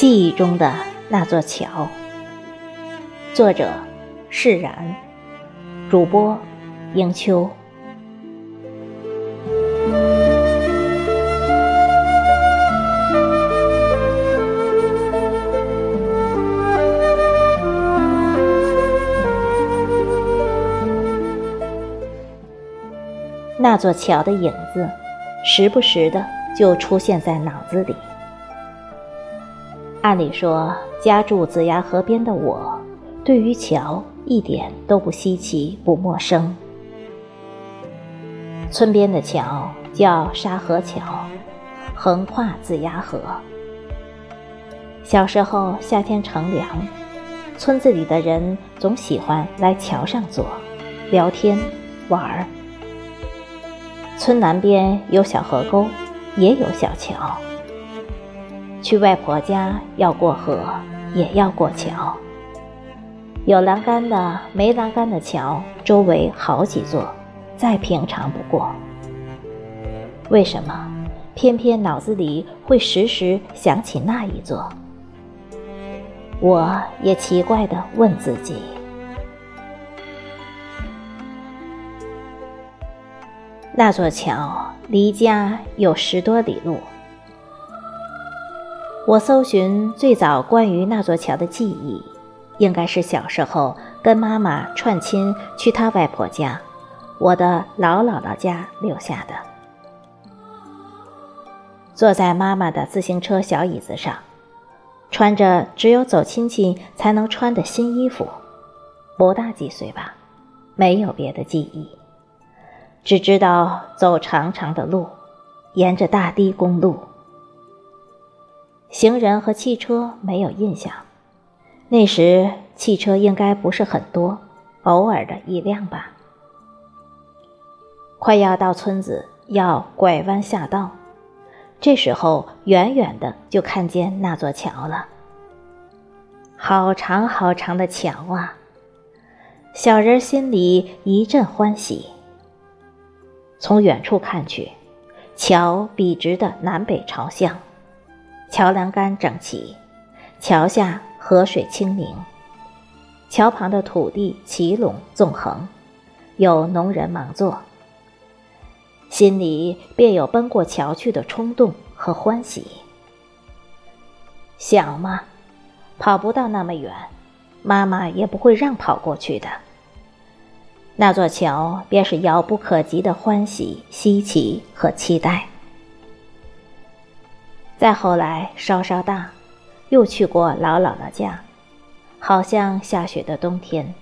记忆中的那座桥。作者释然，主播迎秋。那座桥的影子时不时的就出现在脑子里。按理说，家住子牙河边的我，对于桥一点都不稀奇不陌生。村边的桥叫沙河桥，横跨子牙河。小时候夏天乘凉，村子里的人总喜欢来桥上坐，聊天玩儿。村南边有小河沟，也有小桥。去外婆家要过河，也要过桥。有栏杆的，没栏杆的桥，周围好几座，再平常不过。为什么偏偏脑子里会时时想起那一座？我也奇怪地问自己。那座桥离家有10多里路。我搜寻最早关于那座桥的记忆，应该是小时候跟妈妈串亲去她外婆家，我的老姥姥家留下的。坐在妈妈的自行车小椅子上，穿着只有走亲戚才能穿的新衣服，不大几岁吧，没有别的记忆。只知道走长长的路，沿着大堤公路。行人和汽车没有印象，那时汽车应该不是很多，偶尔的一辆吧。快要到村子，要拐弯下道，这时候远远的就看见那座桥了。好长好长的桥啊！小人心里一阵欢喜。从远处看去，桥笔直的南北朝向，桥栏杆整齐，桥下河水清明，桥旁的土地齐垄纵横，有农人忙作，心里便有奔过桥去的冲动和欢喜。小嘛，跑不到那么远，妈妈也不会让跑过去的。那座桥便是遥不可及的欢喜、稀奇和期待。再后来稍稍大，又去过老姥姥家，好像下雪的冬天，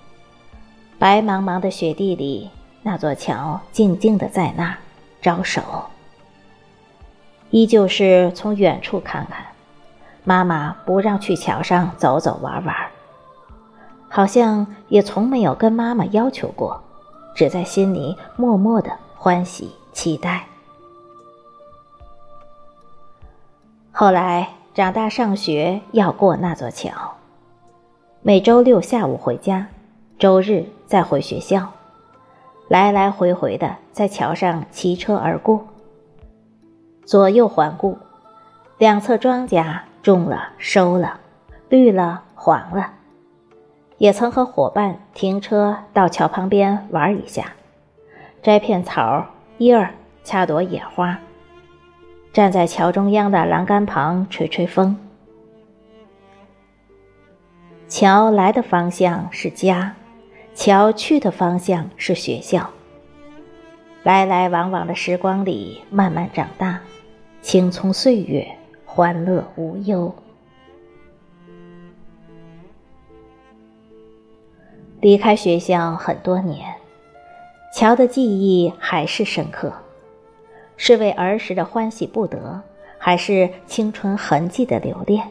白茫茫的雪地里，那座桥静静的在那招手。依旧是从远处看看，妈妈不让去桥上走走玩玩，好像也从没有跟妈妈要求过，只在心里默默的欢喜期待。后来长大上学要过那座桥，每周6下午回家，周日再回学校，来来回回的在桥上骑车而过。左右环顾，两侧庄稼种了收了，绿了黄了，也曾和伙伴停车到桥旁边玩一下，摘片草、叶儿，掐朵野花，站在桥中央的栏杆旁吹吹风。桥来的方向是家，桥去的方向是学校。来来往往的时光里，慢慢长大，青葱岁月，欢乐无忧。离开学校很多年，桥的记忆还是深刻，是为儿时的欢喜不得，还是青春痕迹的留恋，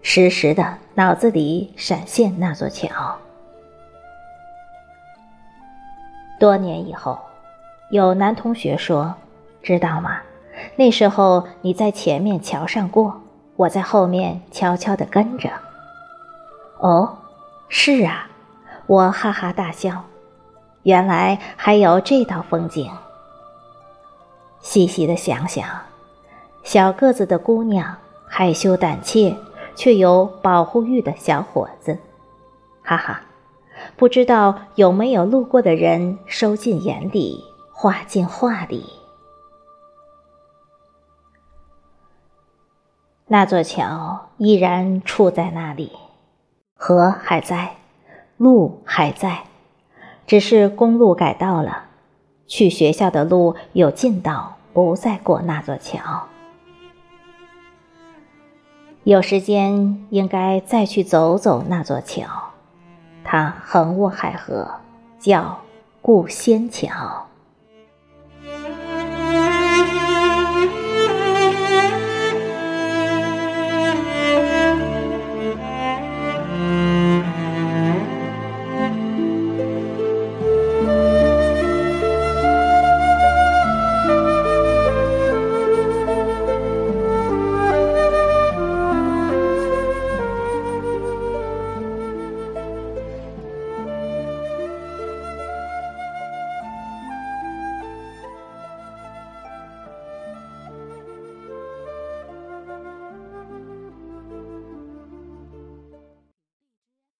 时时的脑子里闪现那座桥。多年以后，有男同学说，知道吗，那时候你在前面桥上过，我在后面悄悄地跟着。哦，是啊，我哈哈大笑，原来还有这道风景。细细的想想，小个子的姑娘害羞胆怯，却有保护欲的小伙子，哈哈，不知道有没有路过的人收进眼里，画进画里。那座桥依然矗在那里，河还在，路还在，只是公路改道了，去学校的路有尽道，不再过那座桥。有时间应该再去走走那座桥，它横卧海河，叫顾仙桥。